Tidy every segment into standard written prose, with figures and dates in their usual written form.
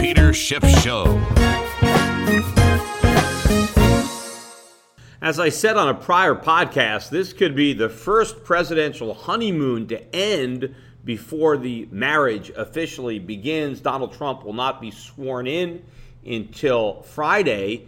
Peter Schiff Show. As I said on a prior podcast, this could be the first presidential honeymoon to end before the marriage officially begins. Donald Trump will not be sworn in until Friday,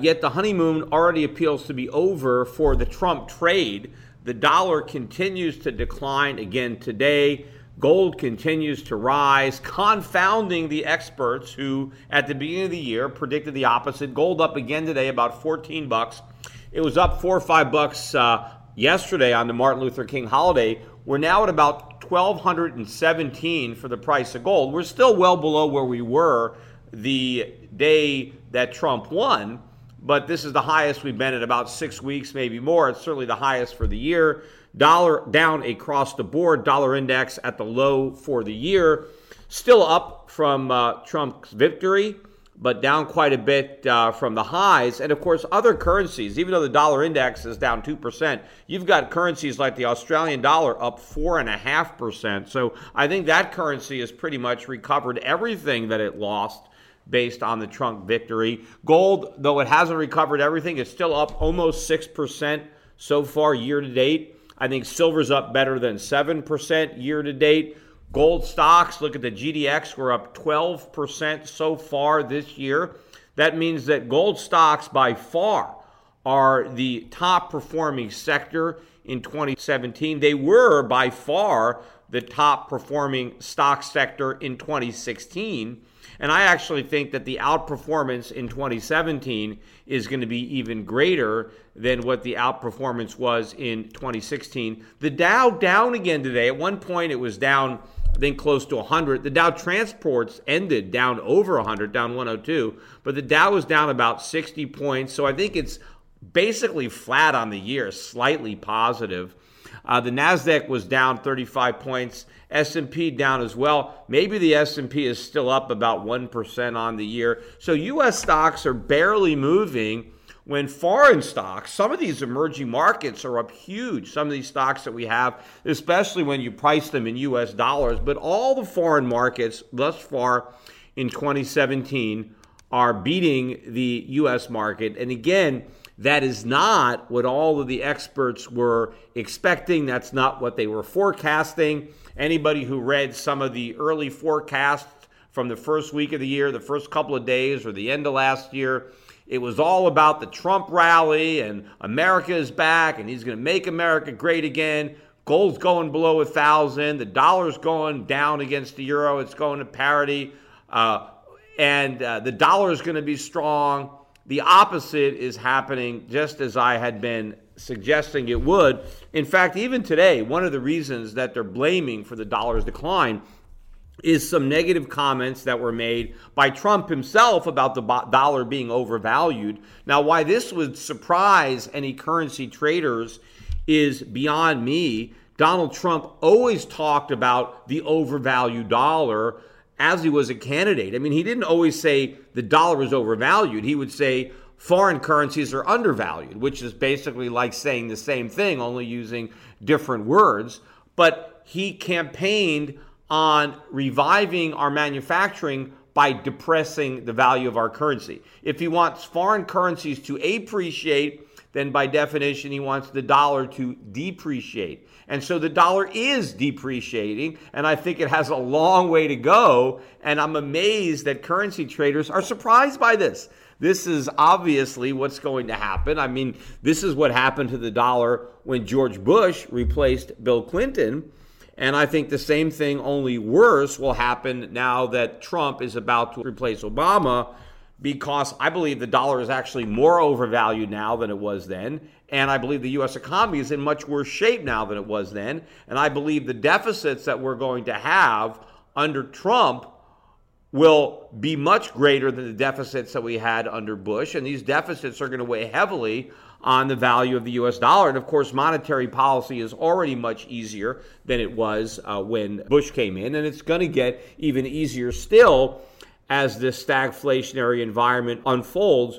yet the honeymoon already appeals to be over for the Trump trade. The dollar continues to decline again today. Gold continues to rise, confounding the experts who, at the beginning of the year, predicted the opposite. Gold up again today, about 14 bucks. It was up $4 or $5 yesterday on the Martin Luther King holiday. We're now at about $1,217 for the price of gold. We're still well below where we were the day that Trump won, but this is the highest we've been in about 6 weeks, maybe more. It's certainly the highest for the year. Dollar down across the board, dollar index at the low for the year. Still up from Trump's victory, but down quite a bit from the highs. And, of course, other currencies, even though the dollar index is down 2%, you've got currencies like the Australian dollar up 4.5%. So I think that currency has pretty much recovered everything that it lost based on the Trump victory. Gold, though it hasn't recovered everything, is still up almost 6% so far year to date. I think silver's up better than 7% year-to-date. Gold stocks, look at the GDX, we're up 12% so far this year. That means that gold stocks by far are the top-performing sector in 2017. They were by far the top-performing stock sector in 2016. And I actually think that the outperformance in 2017 is going to be even greater than what the outperformance was in 2016. The Dow down again today. At one point, it was down, I think, close to 100. The Dow transports ended down over 100, down 102. But the Dow was down about 60 points. So I think it's basically flat on the year, slightly positive. The Nasdaq was down 35 points. S&P down as well. Maybe the S&P is still up about 1% on the year. So U.S. stocks are barely moving when foreign stocks, some of these emerging markets are up huge, some of these stocks that we have, especially when you price them in U.S. dollars. But all the foreign markets thus far in 2017 are beating the U.S. market. And again, that is not what all of the experts were expecting. That's not what they were forecasting. Anybody who read some of the early forecasts from the first week of the year, the first couple of days, or the end of last year, it was all about the Trump rally and America is back and he's going to make America great again. Gold's going below 1,000. The dollar's going down against the euro. It's going to parity. And the dollar's going to be strong. The opposite is happening just as I had been suggesting it would. In fact, even today, one of the reasons that they're blaming for the dollar's decline is some negative comments that were made by Trump himself about the dollar being overvalued. Now, why this would surprise any currency traders is beyond me. Donald Trump always talked about the overvalued dollar as he was a candidate. I mean, he didn't always say the dollar is overvalued. He would say foreign currencies are undervalued, which is basically like saying the same thing, only using different words. But he campaigned on reviving our manufacturing by depressing the value of our currency. If he wants foreign currencies to appreciate, then by definition, he wants the dollar to depreciate. And so the dollar is depreciating, and I think it has a long way to go. And I'm amazed that currency traders are surprised by this. This is obviously what's going to happen. I mean, this is what happened to the dollar when George Bush replaced Bill Clinton. And I think the same thing, only worse, will happen now that Trump is about to replace Obama, because I believe the dollar is actually more overvalued now than it was then. And I believe the U.S. economy is in much worse shape now than it was then. And I believe the deficits that we're going to have under Trump will be much greater than the deficits that we had under Bush. And these deficits are going to weigh heavily on the value of the U.S. dollar. And of course, monetary policy is already much easier than it was when Bush came in. And it's going to get even easier still as this stagflationary environment unfolds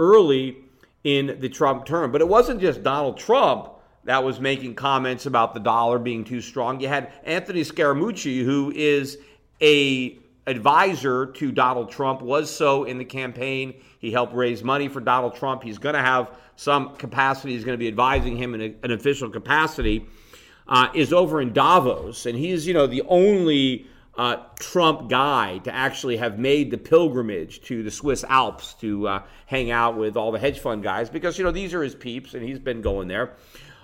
early in the Trump term. But it wasn't just Donald Trump that was making comments about the dollar being too strong. You had Anthony Scaramucci, who is a advisor to Donald Trump, was so in the campaign. He helped raise money for Donald Trump. He's going to have some capacity. He's going to be advising him in an official capacity, is over in Davos. And he is, the only Trump guy to actually have made the pilgrimage to the Swiss Alps to hang out with all the hedge fund guys, because, these are his peeps and he's been going there.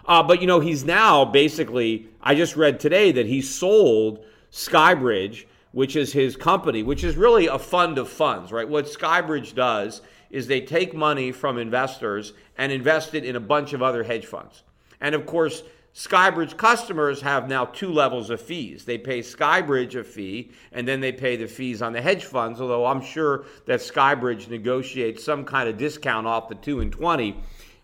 But he's now basically, I just read today that he sold Skybridge, which is his company, which is really a fund of funds, right? What Skybridge does is they take money from investors and invest it in a bunch of other hedge funds. And of course, Skybridge customers have now two levels of fees. They pay Skybridge a fee, and then they pay the fees on the hedge funds, although I'm sure that Skybridge negotiates some kind of discount off the 2 and 20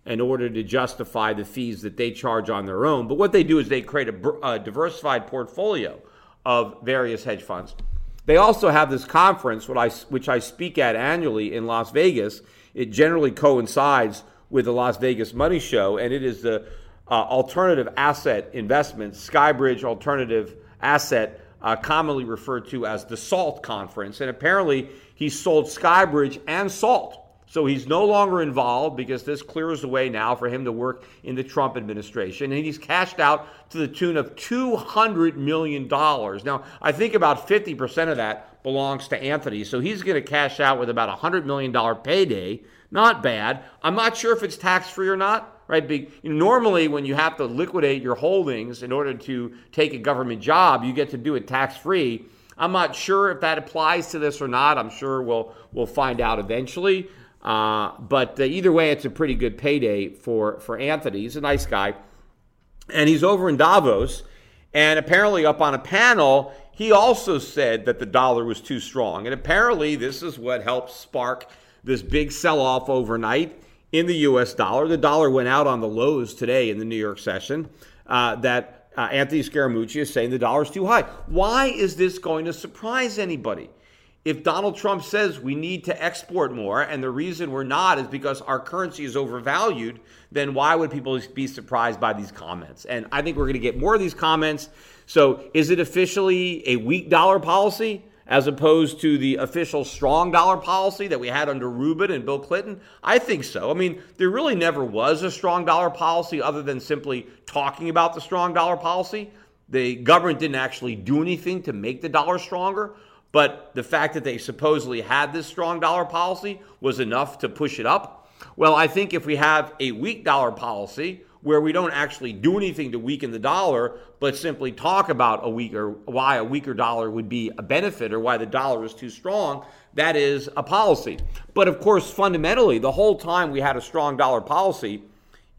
in order to justify the fees that they charge on their own. But what they do is they create a diversified portfolio of various hedge funds. They also have this conference, which I speak at annually in Las Vegas. It generally coincides with the Las Vegas Money Show, and it is the alternative asset investments, Skybridge Alternative Asset, commonly referred to as the SALT conference. And apparently he sold Skybridge and SALT. So he's no longer involved, because this clears the way now for him to work in the Trump administration. And he's cashed out to the tune of $200 million. Now, I think about 50% of that belongs to Anthony. So he's going to cash out with about a $100 million payday. Not bad. I'm not sure if it's tax-free or not, right? Normally, when you have to liquidate your holdings in order to take a government job, you get to do it tax-free. I'm not sure if that applies to this or not. I'm sure we'll find out eventually. But either way, it's a pretty good payday for Anthony. He's a nice guy. And he's over in Davos. And apparently up on a panel, he also said that the dollar was too strong. And apparently this is what helped spark this big sell-off overnight in the U.S. dollar. The dollar went out on the lows today in the New York session. Anthony Scaramucci is saying the dollar's too high. Why is this going to surprise anybody? If Donald Trump says we need to export more, and the reason we're not is because our currency is overvalued, then why would people be surprised by these comments? And I think we're going to get more of these comments. So is it officially a weak dollar policy as opposed to the official strong dollar policy that we had under Rubin and Bill Clinton? I think so. I mean, there really never was a strong dollar policy other than simply talking about the strong dollar policy. The government didn't actually do anything to make the dollar stronger. But the fact that they supposedly had this strong dollar policy was enough to push it up. Well, I think if we have a weak dollar policy where we don't actually do anything to weaken the dollar, but simply talk about why a weaker dollar would be a benefit or why the dollar is too strong, that is a policy. But of course, fundamentally, the whole time we had a strong dollar policy,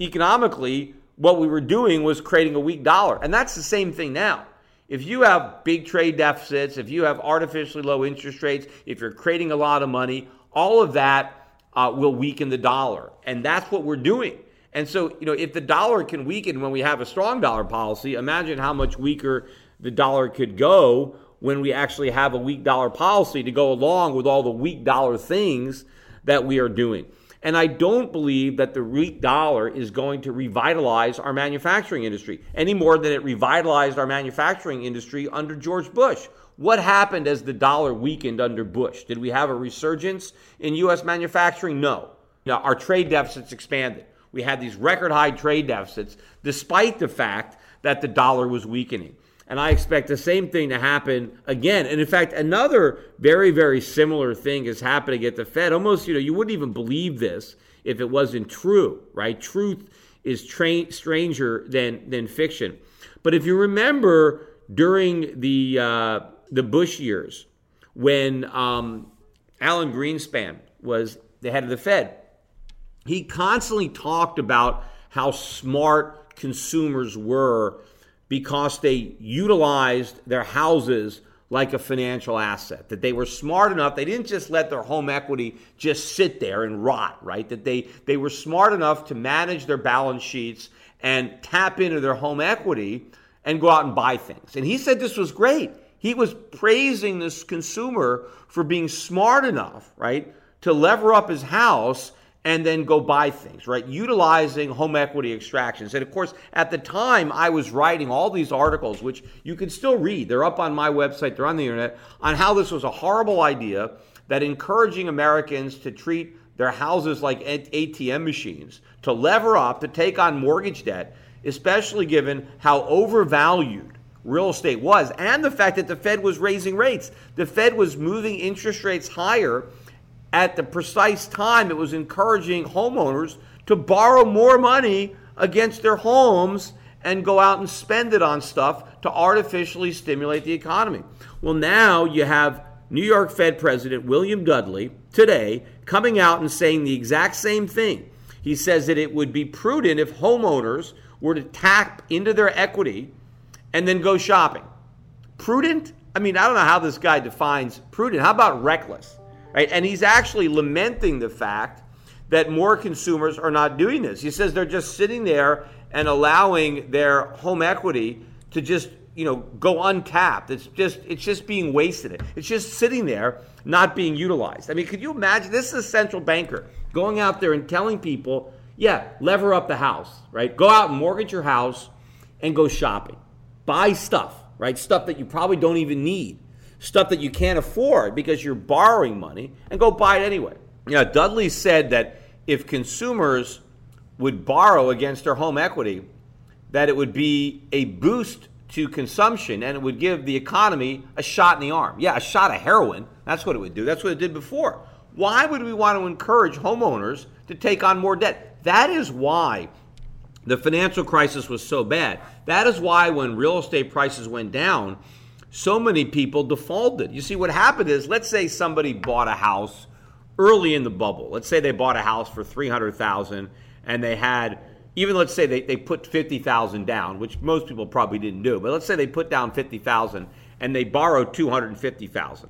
economically, what we were doing was creating a weak dollar. And that's the same thing now. If you have big trade deficits, if you have artificially low interest rates, if you're creating a lot of money, all of that will weaken the dollar. And that's what we're doing. And so, you know, if the dollar can weaken when we have a strong dollar policy, imagine how much weaker the dollar could go when we actually have a weak dollar policy to go along with all the weak dollar things that we are doing. And I don't believe that the weak dollar is going to revitalize our manufacturing industry any more than it revitalized our manufacturing industry under George Bush. What happened as the dollar weakened under Bush? Did we have a resurgence in U.S. manufacturing? No. Now, our trade deficits expanded. We had these record high trade deficits despite the fact that the dollar was weakening. And I expect the same thing to happen again. And in fact, another very, very similar thing is happening at the Fed. Almost, you know, you wouldn't even believe this if it wasn't true, right? Truth is stranger than fiction. But if you remember during the Bush years when Alan Greenspan was the head of the Fed, he constantly talked about how smart consumers were because they utilized their houses like a financial asset, that they were smart enough. They didn't just let their home equity just sit there and rot, right? That they were smart enough to manage their balance sheets and tap into their home equity and go out and buy things. And he said this was great. He was praising this consumer for being smart enough, right, to lever up his house and then go buy things, right? Utilizing home equity extractions. And of course, at the time, I was writing all these articles, which you can still read. They're up on my website. They're on the internet, on how this was a horrible idea, that encouraging Americans to treat their houses like ATM machines, to lever up, to take on mortgage debt, especially given how overvalued real estate was, and the fact that the Fed was raising rates. The Fed was moving interest rates higher at the precise time it was encouraging homeowners to borrow more money against their homes and go out and spend it on stuff to artificially stimulate the economy. Well, now you have New York Fed President William Dudley today coming out and saying the exact same thing. He says that it would be prudent if homeowners were to tap into their equity and then go shopping. Prudent? I mean, I don't know how this guy defines prudent. How about reckless? Right? And he's actually lamenting the fact that more consumers are not doing this. He says they're just sitting there and allowing their home equity to just, you know, go untapped. It's just being wasted. It's just sitting there, not being utilized. I mean, could you imagine? This is a central banker going out there and telling people, yeah, lever up the house, right? Go out and mortgage your house and go shopping. Buy stuff, right? Stuff that you probably don't even need. Stuff that you can't afford because you're borrowing money, and go buy it anyway. You know, Dudley said that if consumers would borrow against their home equity, that it would be a boost to consumption and it would give the economy a shot in the arm. Yeah, a shot of heroin. That's what it would do. That's what it did before. Why would we want to encourage homeowners to take on more debt? That is why the financial crisis was so bad. That is why when real estate prices went down, so many people defaulted. You see, what happened is, let's say somebody bought a house early in the bubble. Let's say they bought a house for $300,000 and they had, even let's say they put $50,000 down, which most people probably didn't do, but let's say they put down $50,000 and they borrowed $250,000.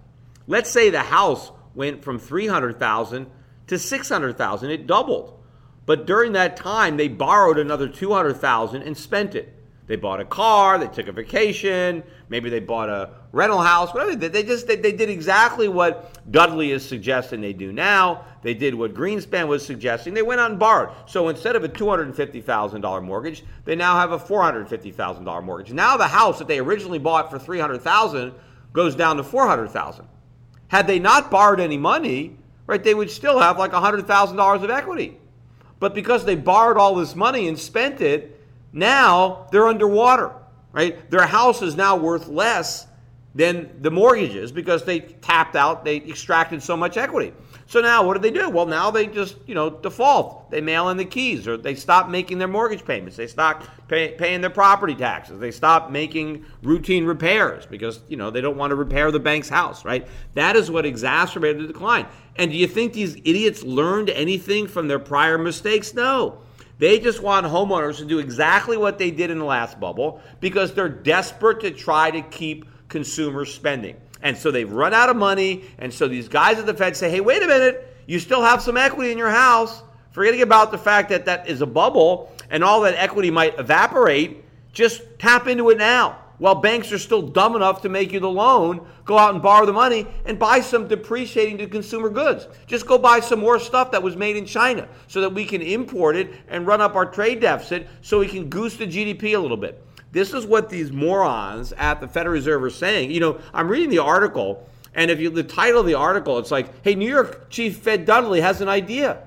Let's say the house went from $300,000 to $600,000. It doubled. But during that time, they borrowed another $200,000 and spent it. They bought a car, they took a vacation, maybe they bought a rental house, whatever. They did exactly what Dudley is suggesting they do now. They did what Greenspan was suggesting. They went out and borrowed. So instead of a $250,000 mortgage, they now have a $450,000 mortgage. Now the house that they originally bought for $300,000 goes down to $400,000. Had they not borrowed any money, right, they would still have like $100,000 of equity. But because they borrowed all this money and spent it, now they're underwater, right? Their house is now worth less than the mortgages because they tapped out, they extracted so much equity. So now what do they do? Well, now they just, you know, default. They mail in the keys, or they stop making their mortgage payments. They stop paying their property taxes. They stop making routine repairs because, you know, they don't want to repair the bank's house, right? That is what exacerbated the decline. And do you think these idiots learned anything from their prior mistakes? No. They just want homeowners to do exactly what they did in the last bubble because they're desperate to try to keep consumers spending. And so they've run out of money. And so these guys at the Fed say, hey, wait a minute, you still have some equity in your house, Forgetting about the fact that that is a bubble and all that equity might evaporate, just tap into it now. While banks are still dumb enough to make you the loan, go out and borrow the money and buy some depreciating to consumer goods. Just go buy some more stuff that was made in China so that we can import it and run up our trade deficit so we can goose the GDP a little bit. This is what these morons at the Federal Reserve are saying. You know, I'm reading the article, and if you the title of the article, it's like, hey, New York Chief Fed Dudley has an idea.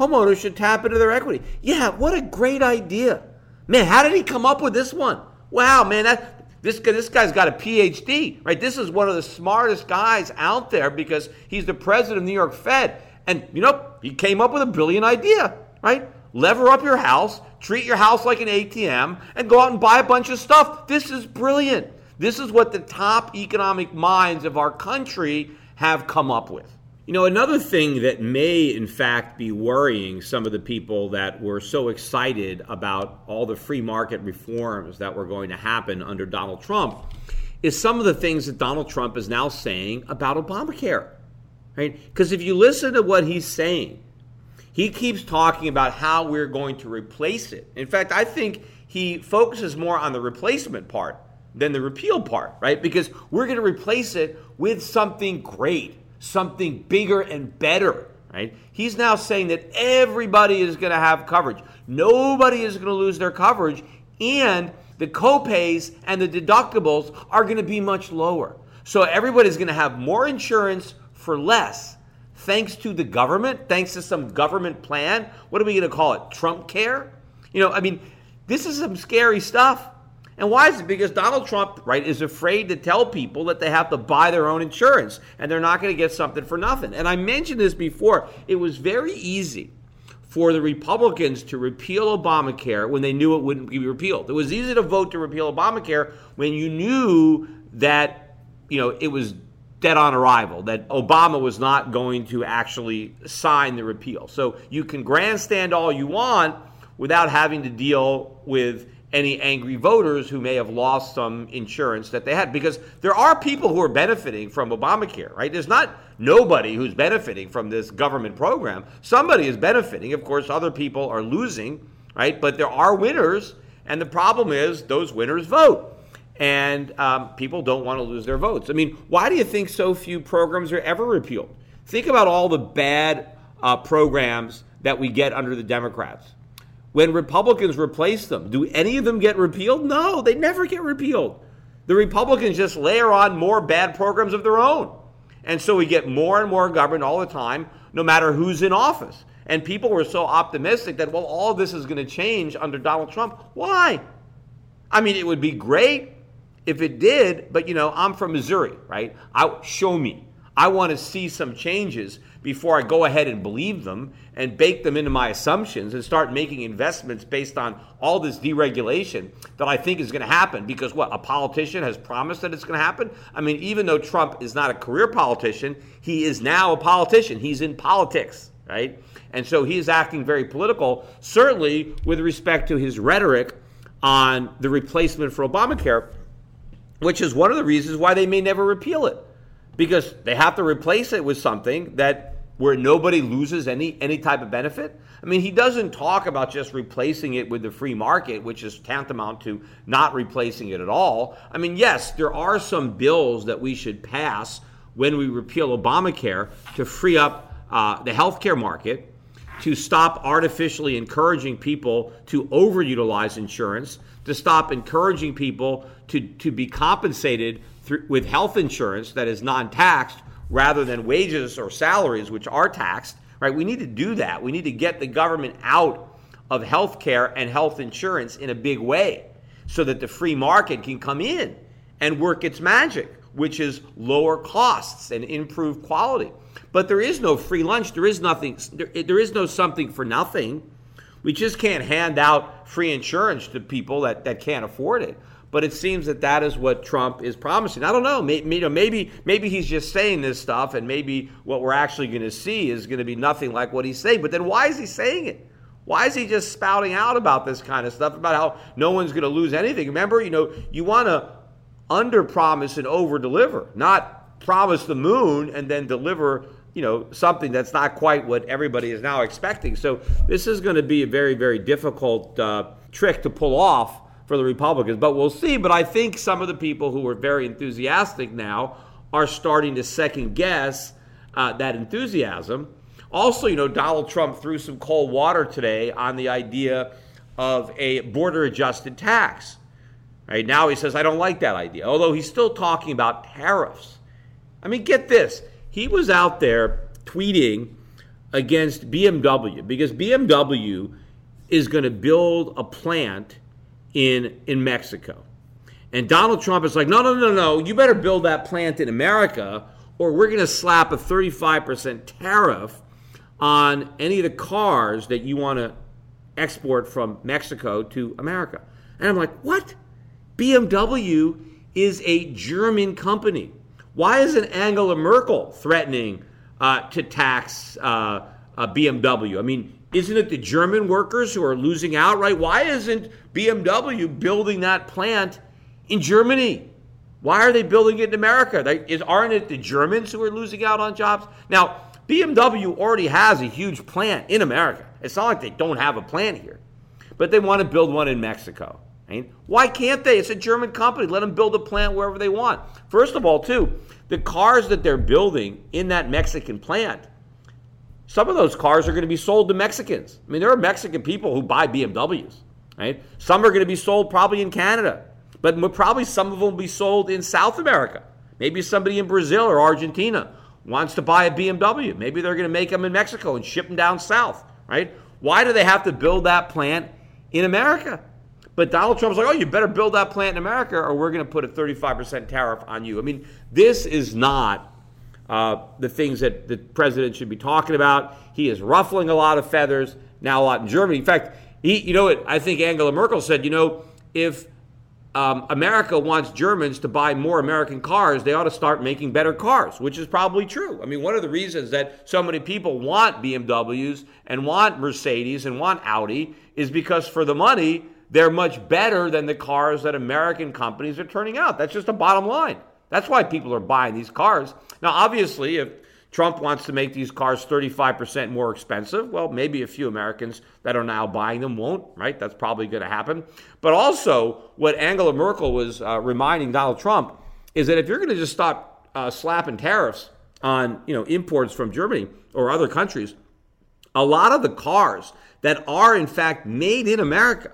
Homeowners should tap into their equity. Yeah, what a great idea. Man, how did he come up with this one? Wow, man, This guy's got a PhD, right? This is one of the smartest guys out there because he's the president of New York Fed. And, you know, he came up with a brilliant idea, right? Lever up your house, treat your house like an ATM, and go out and buy a bunch of stuff. This is brilliant. This is what the top economic minds of our country have come up with. You know, another thing that may, in fact, be worrying some of the people that were so excited about all the free market reforms that were going to happen under Donald Trump is some of the things that Donald Trump is now saying about Obamacare, right? Because if you listen to what he's saying, he keeps talking about how we're going to replace it. In fact, I think he focuses more on the replacement part than the repeal part, right? Because we're going to replace it with something great, something bigger and better, right? He's now saying that everybody is going to have coverage. Nobody is going to lose their coverage, and the copays and the deductibles are going to be much lower. So everybody's going to have more insurance for less, thanks to the government, thanks to some government plan. What are we going to call it? Trump care? You know, I mean, this is some scary stuff. And why is it? Because Donald Trump, right, is afraid to tell people that they have to buy their own insurance and they're not going to get something for nothing. And I mentioned this before. It was very easy for the Republicans to repeal Obamacare when they knew it wouldn't be repealed. It was easy to vote to repeal Obamacare when you knew that, you know, it was dead on arrival, that Obama was not going to actually sign the repeal. So you can grandstand all you want without having to deal with any angry voters who may have lost some insurance that they had, because there are people who are benefiting from Obamacare, right? There's not nobody who's benefiting from this government program. Somebody is benefiting. Of course, other people are losing, right? But there are winners, and the problem is those winners vote. And people don't want to lose their votes. I mean, why do you think so few programs are ever repealed? Think about all the bad programs that we get under the Democrats. When Republicans replace them, do any of them get repealed? No, they never get repealed. The Republicans just layer on more bad programs of their own. And so we get more and more government all the time, no matter who's in office. And people were so optimistic that, well, all this is going to change under Donald Trump. Why? I mean, it would be great if it did, but, you know, I'm from Missouri, right? Show me. I want to see some changes before I go ahead and believe them and bake them into my assumptions and start making investments based on all this deregulation that I think is going to happen because, what, a politician has promised that it's going to happen? I mean, even though Trump is not a career politician, he is now a politician. He's in politics, right? And so he is acting very political, certainly with respect to his rhetoric on the replacement for Obamacare, which is one of the reasons why they may never repeal it. Because they have to replace it with something that where nobody loses any type of benefit. I mean, he doesn't talk about just replacing it with the free market, which is tantamount to not replacing it at all. I mean, yes, there are some bills that we should pass when we repeal Obamacare to free up the healthcare market, to stop artificially encouraging people to overutilize insurance, to stop encouraging people to be compensated with health insurance that is non-taxed rather than wages or salaries, which are taxed, right? We need to do that. We need to get the government out of health care and health insurance in a big way so that the free market can come in and work its magic, which is lower costs and improved quality. But there is no free lunch. There is nothing. There is no something for nothing. We just can't hand out free insurance to people that can't afford it. But it seems that is what Trump is promising. I don't know. Maybe he's just saying this stuff, and maybe what we're actually going to see is going to be nothing like what he's saying. But then why is he saying it? Why is he just spouting out about this kind of stuff, about how no one's going to lose anything? Remember, you know, you want to under-promise and over-deliver, not promise the moon and then deliver you know, something that's not quite what everybody is now expecting. So this is going to be a very, very difficult trick to pull off for the Republicans, but we'll see. But I think some of the people who are very enthusiastic now are starting to second guess that enthusiasm. Also, you know, Donald Trump threw some cold water today on the idea of a border-adjusted tax. Right now he says, I don't like that idea, although he's still talking about tariffs. I mean, get this. He was out there tweeting against BMW because BMW is going to build a plant in Mexico. And Donald Trump is like, no, you better build that plant in America or we're going to slap a 35% tariff on any of the cars that you want to export from Mexico to America. And I'm like, what? BMW is a German company. Why isn't Angela Merkel threatening to tax BMW? I mean, isn't it the German workers who are losing out, right? Why isn't BMW building that plant in Germany? Why are they building it in America? Aren't it the Germans who are losing out on jobs? Now, BMW already has a huge plant in America. It's not like they don't have a plant here, but they want to build one in Mexico. Right? Why can't they? It's a German company. Let them build a plant wherever they want. First of all, too, the cars that they're building in that Mexican plant, some of those cars are going to be sold to Mexicans. I mean, there are Mexican people who buy BMWs. Right? Some are going to be sold probably in Canada, but probably some of them will be sold in South America. Maybe somebody in Brazil or Argentina wants to buy a BMW. Maybe they're going to make them in Mexico and ship them down south. Right? Why do they have to build that plant in America? But Donald Trump's like, oh, you better build that plant in America or we're going to put a 35% tariff on you. I mean, this is not the things that the president should be talking about. He is ruffling a lot of feathers, now a lot in Germany. In fact, I think Angela Merkel said, if America wants Germans to buy more American cars, they ought to start making better cars, which is probably true. I mean, one of the reasons that so many people want BMWs and want Mercedes and want Audi is because for the money, they're much better than the cars that American companies are turning out. That's just the bottom line. That's why people are buying these cars. Now, obviously, if Trump wants to make these cars 35% more expensive, well, maybe a few Americans that are now buying them won't, right? That's probably going to happen. But also, what Angela Merkel was reminding Donald Trump is that if you're going to just stop slapping tariffs on, imports from Germany or other countries, a lot of the cars that are, in fact, made in America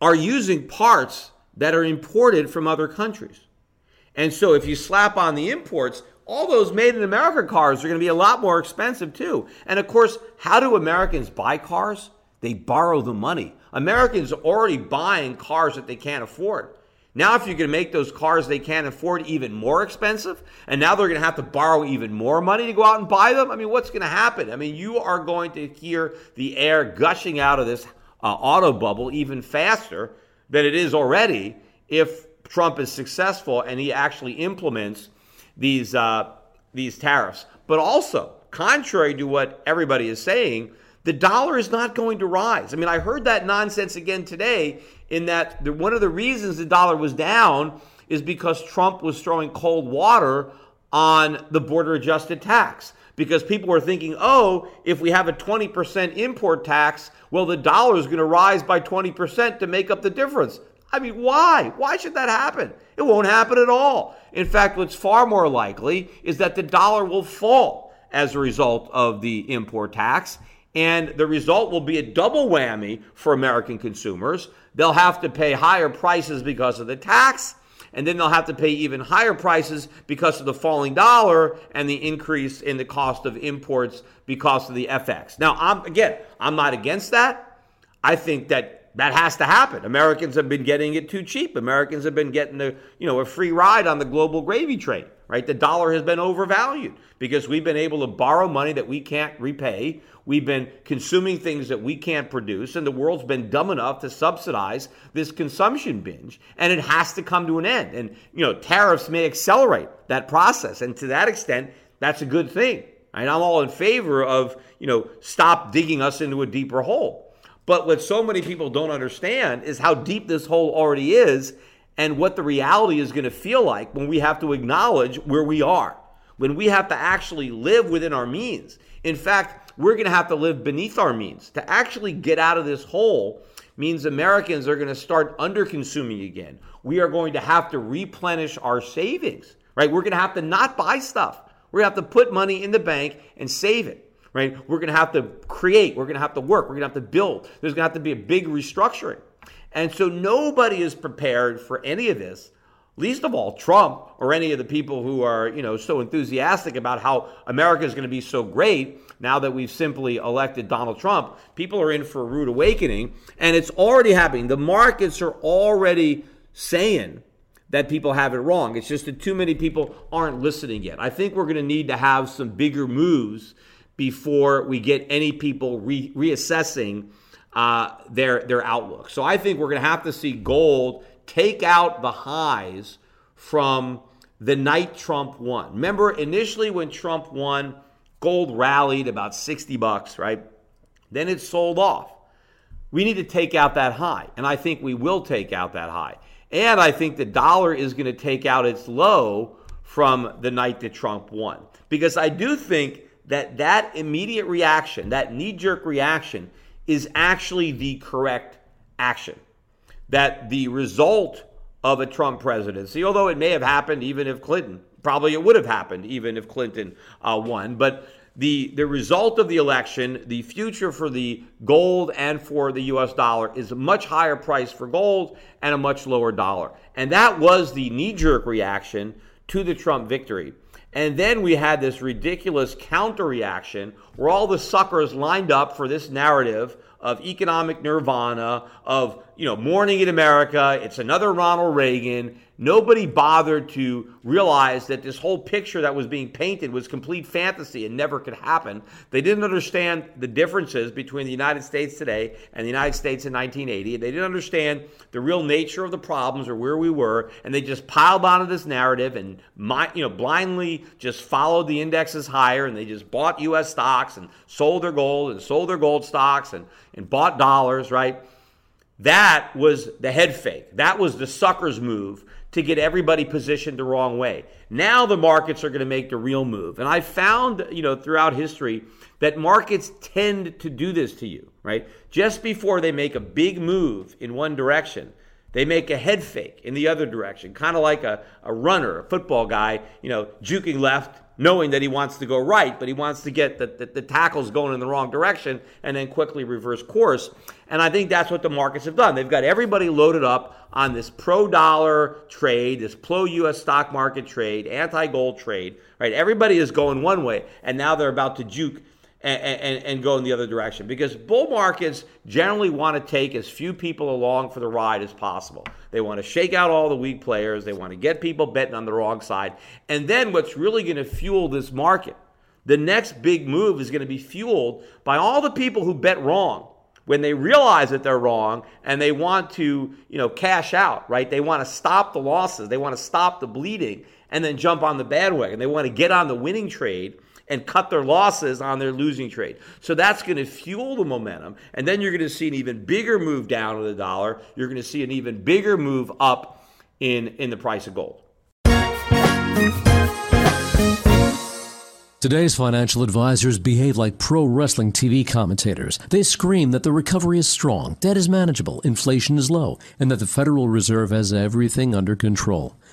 are using parts that are imported from other countries. And so if you slap on the imports, all those made in America cars are going to be a lot more expensive too. And of course, how do Americans buy cars? They borrow the money. Americans are already buying cars that they can't afford. Now, if you're going to make those cars they can't afford even more expensive, and now they're going to have to borrow even more money to go out and buy them, I mean, what's going to happen? I mean, you are going to hear the air gushing out of this auto bubble even faster than it is already if Trump is successful and he actually implements these tariffs. But also, contrary to what everybody is saying, the dollar is not going to rise. I mean, I heard that nonsense again today in that one of the reasons the dollar was down is because Trump was throwing cold water on the border-adjusted tax. Because people were thinking, if we have a 20% import tax, well, the dollar is going to rise by 20% to make up the difference. I mean, why? Why should that happen? It won't happen at all. In fact, what's far more likely is that the dollar will fall as a result of the import tax. And the result will be a double whammy for American consumers. They'll have to pay higher prices because of the tax. And then they'll have to pay even higher prices because of the falling dollar and the increase in the cost of imports because of the FX. Now, I'm not against that. I think that has to happen. Americans have been getting it too cheap. Americans have been getting a free ride on the global gravy train, right? The dollar has been overvalued because we've been able to borrow money that we can't repay. We've been consuming things that we can't produce, and the world's been dumb enough to subsidize this consumption binge, and it has to come to an end. And, tariffs may accelerate that process, and to that extent, that's a good thing. And I'm all in favor of, stop digging us into a deeper hole. But what so many people don't understand is how deep this hole already is and what the reality is going to feel like when we have to acknowledge where we are. when we have to actually live within our means. In fact, we're going to have to live beneath our means. To actually get out of this hole means Americans are going to start under-consuming again. We are going to have to replenish our savings, right? We're going to have to not buy stuff. We're going to have to put money in the bank and save it, right? We're going to have to create. We're going to have to work. We're going to have to build. There's going to have to be a big restructuring. And so nobody is prepared for any of this, least of all Trump or any of the people who are, so enthusiastic about how America is going to be so great now that we've simply elected Donald Trump. People are in for a rude awakening, and it's already happening. The markets are already saying that people have it wrong. It's just that too many people aren't listening yet. I think we're going to need to have some bigger moves before we get any people reassessing their outlook. So I think we're going to have to see gold take out the highs from the night Trump won. Remember, initially when Trump won, gold rallied about $60, right? Then it sold off. We need to take out that high, and I think we will take out that high. And I think the dollar is going to take out its low from the night that Trump won. Because I do think that immediate reaction, that knee-jerk reaction, is actually the correct action. That the result of a Trump presidency, although it may have happened even if Clinton, probably it would have happened even if Clinton won, but the result of the election, the future for the gold and for the U.S. dollar is a much higher price for gold and a much lower dollar. And that was the knee-jerk reaction to the Trump victory. And then we had this ridiculous counter-reaction where all the suckers lined up for this narrative of economic nirvana, of, morning in America, it's another Ronald Reagan. Nobody bothered to realize that this whole picture that was being painted was complete fantasy and never could happen. They didn't understand the differences between the United States today and the United States in 1980. They didn't understand the real nature of the problems or where we were, and they just piled onto this narrative and blindly just followed the indexes higher, and they just bought U.S. stocks and sold their gold and sold their gold stocks and bought dollars, right? That was the head fake. That was the sucker's move to get everybody positioned the wrong way. Now the markets are going to make the real move. And I found, throughout history that markets tend to do this to you, right? Just before they make a big move in one direction, they make a head fake in the other direction, kind of like a runner, a football guy, juking left, knowing that he wants to go right, but he wants to get the tackles going in the wrong direction and then quickly reverse course. And I think that's what the markets have done. They've got everybody loaded up on this pro-dollar trade, this pro-U.S. stock market trade, anti-gold trade, right? Everybody is going one way, and now they're about to juke and go in the other direction, because bull markets generally want to take as few people along for the ride as possible. They want to shake out all the weak players. They want to get people betting on the wrong side. And then what's really going to fuel this market, the next big move, is going to be fueled by all the people who bet wrong when they realize that they're wrong and they want to, cash out, right? They want to stop the losses. They want to stop the bleeding and then jump on the bandwagon. They want to get on the winning trade and cut their losses on their losing trade. So that's going to fuel the momentum. And then you're going to see an even bigger move down of the dollar. You're going to see an even bigger move up in the price of gold. Today's financial advisors behave like pro wrestling TV commentators. They scream that the recovery is strong, debt is manageable, inflation is low, and that the Federal Reserve has everything under control.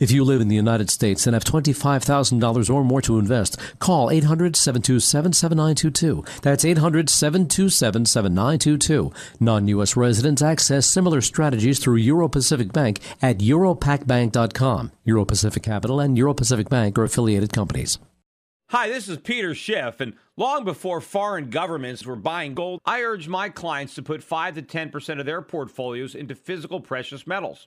If you live in the United States and have $25,000 or more to invest, call 800-727-7922. That's 800-727-7922. Non-U.S. residents access similar strategies through Euro Pacific Bank at europacbank.com. Euro Pacific Capital and Euro Pacific Bank are affiliated companies. Hi, this is Peter Schiff, and long before foreign governments were buying gold, I urged my clients to put 5 to 10% of their portfolios into physical precious metals.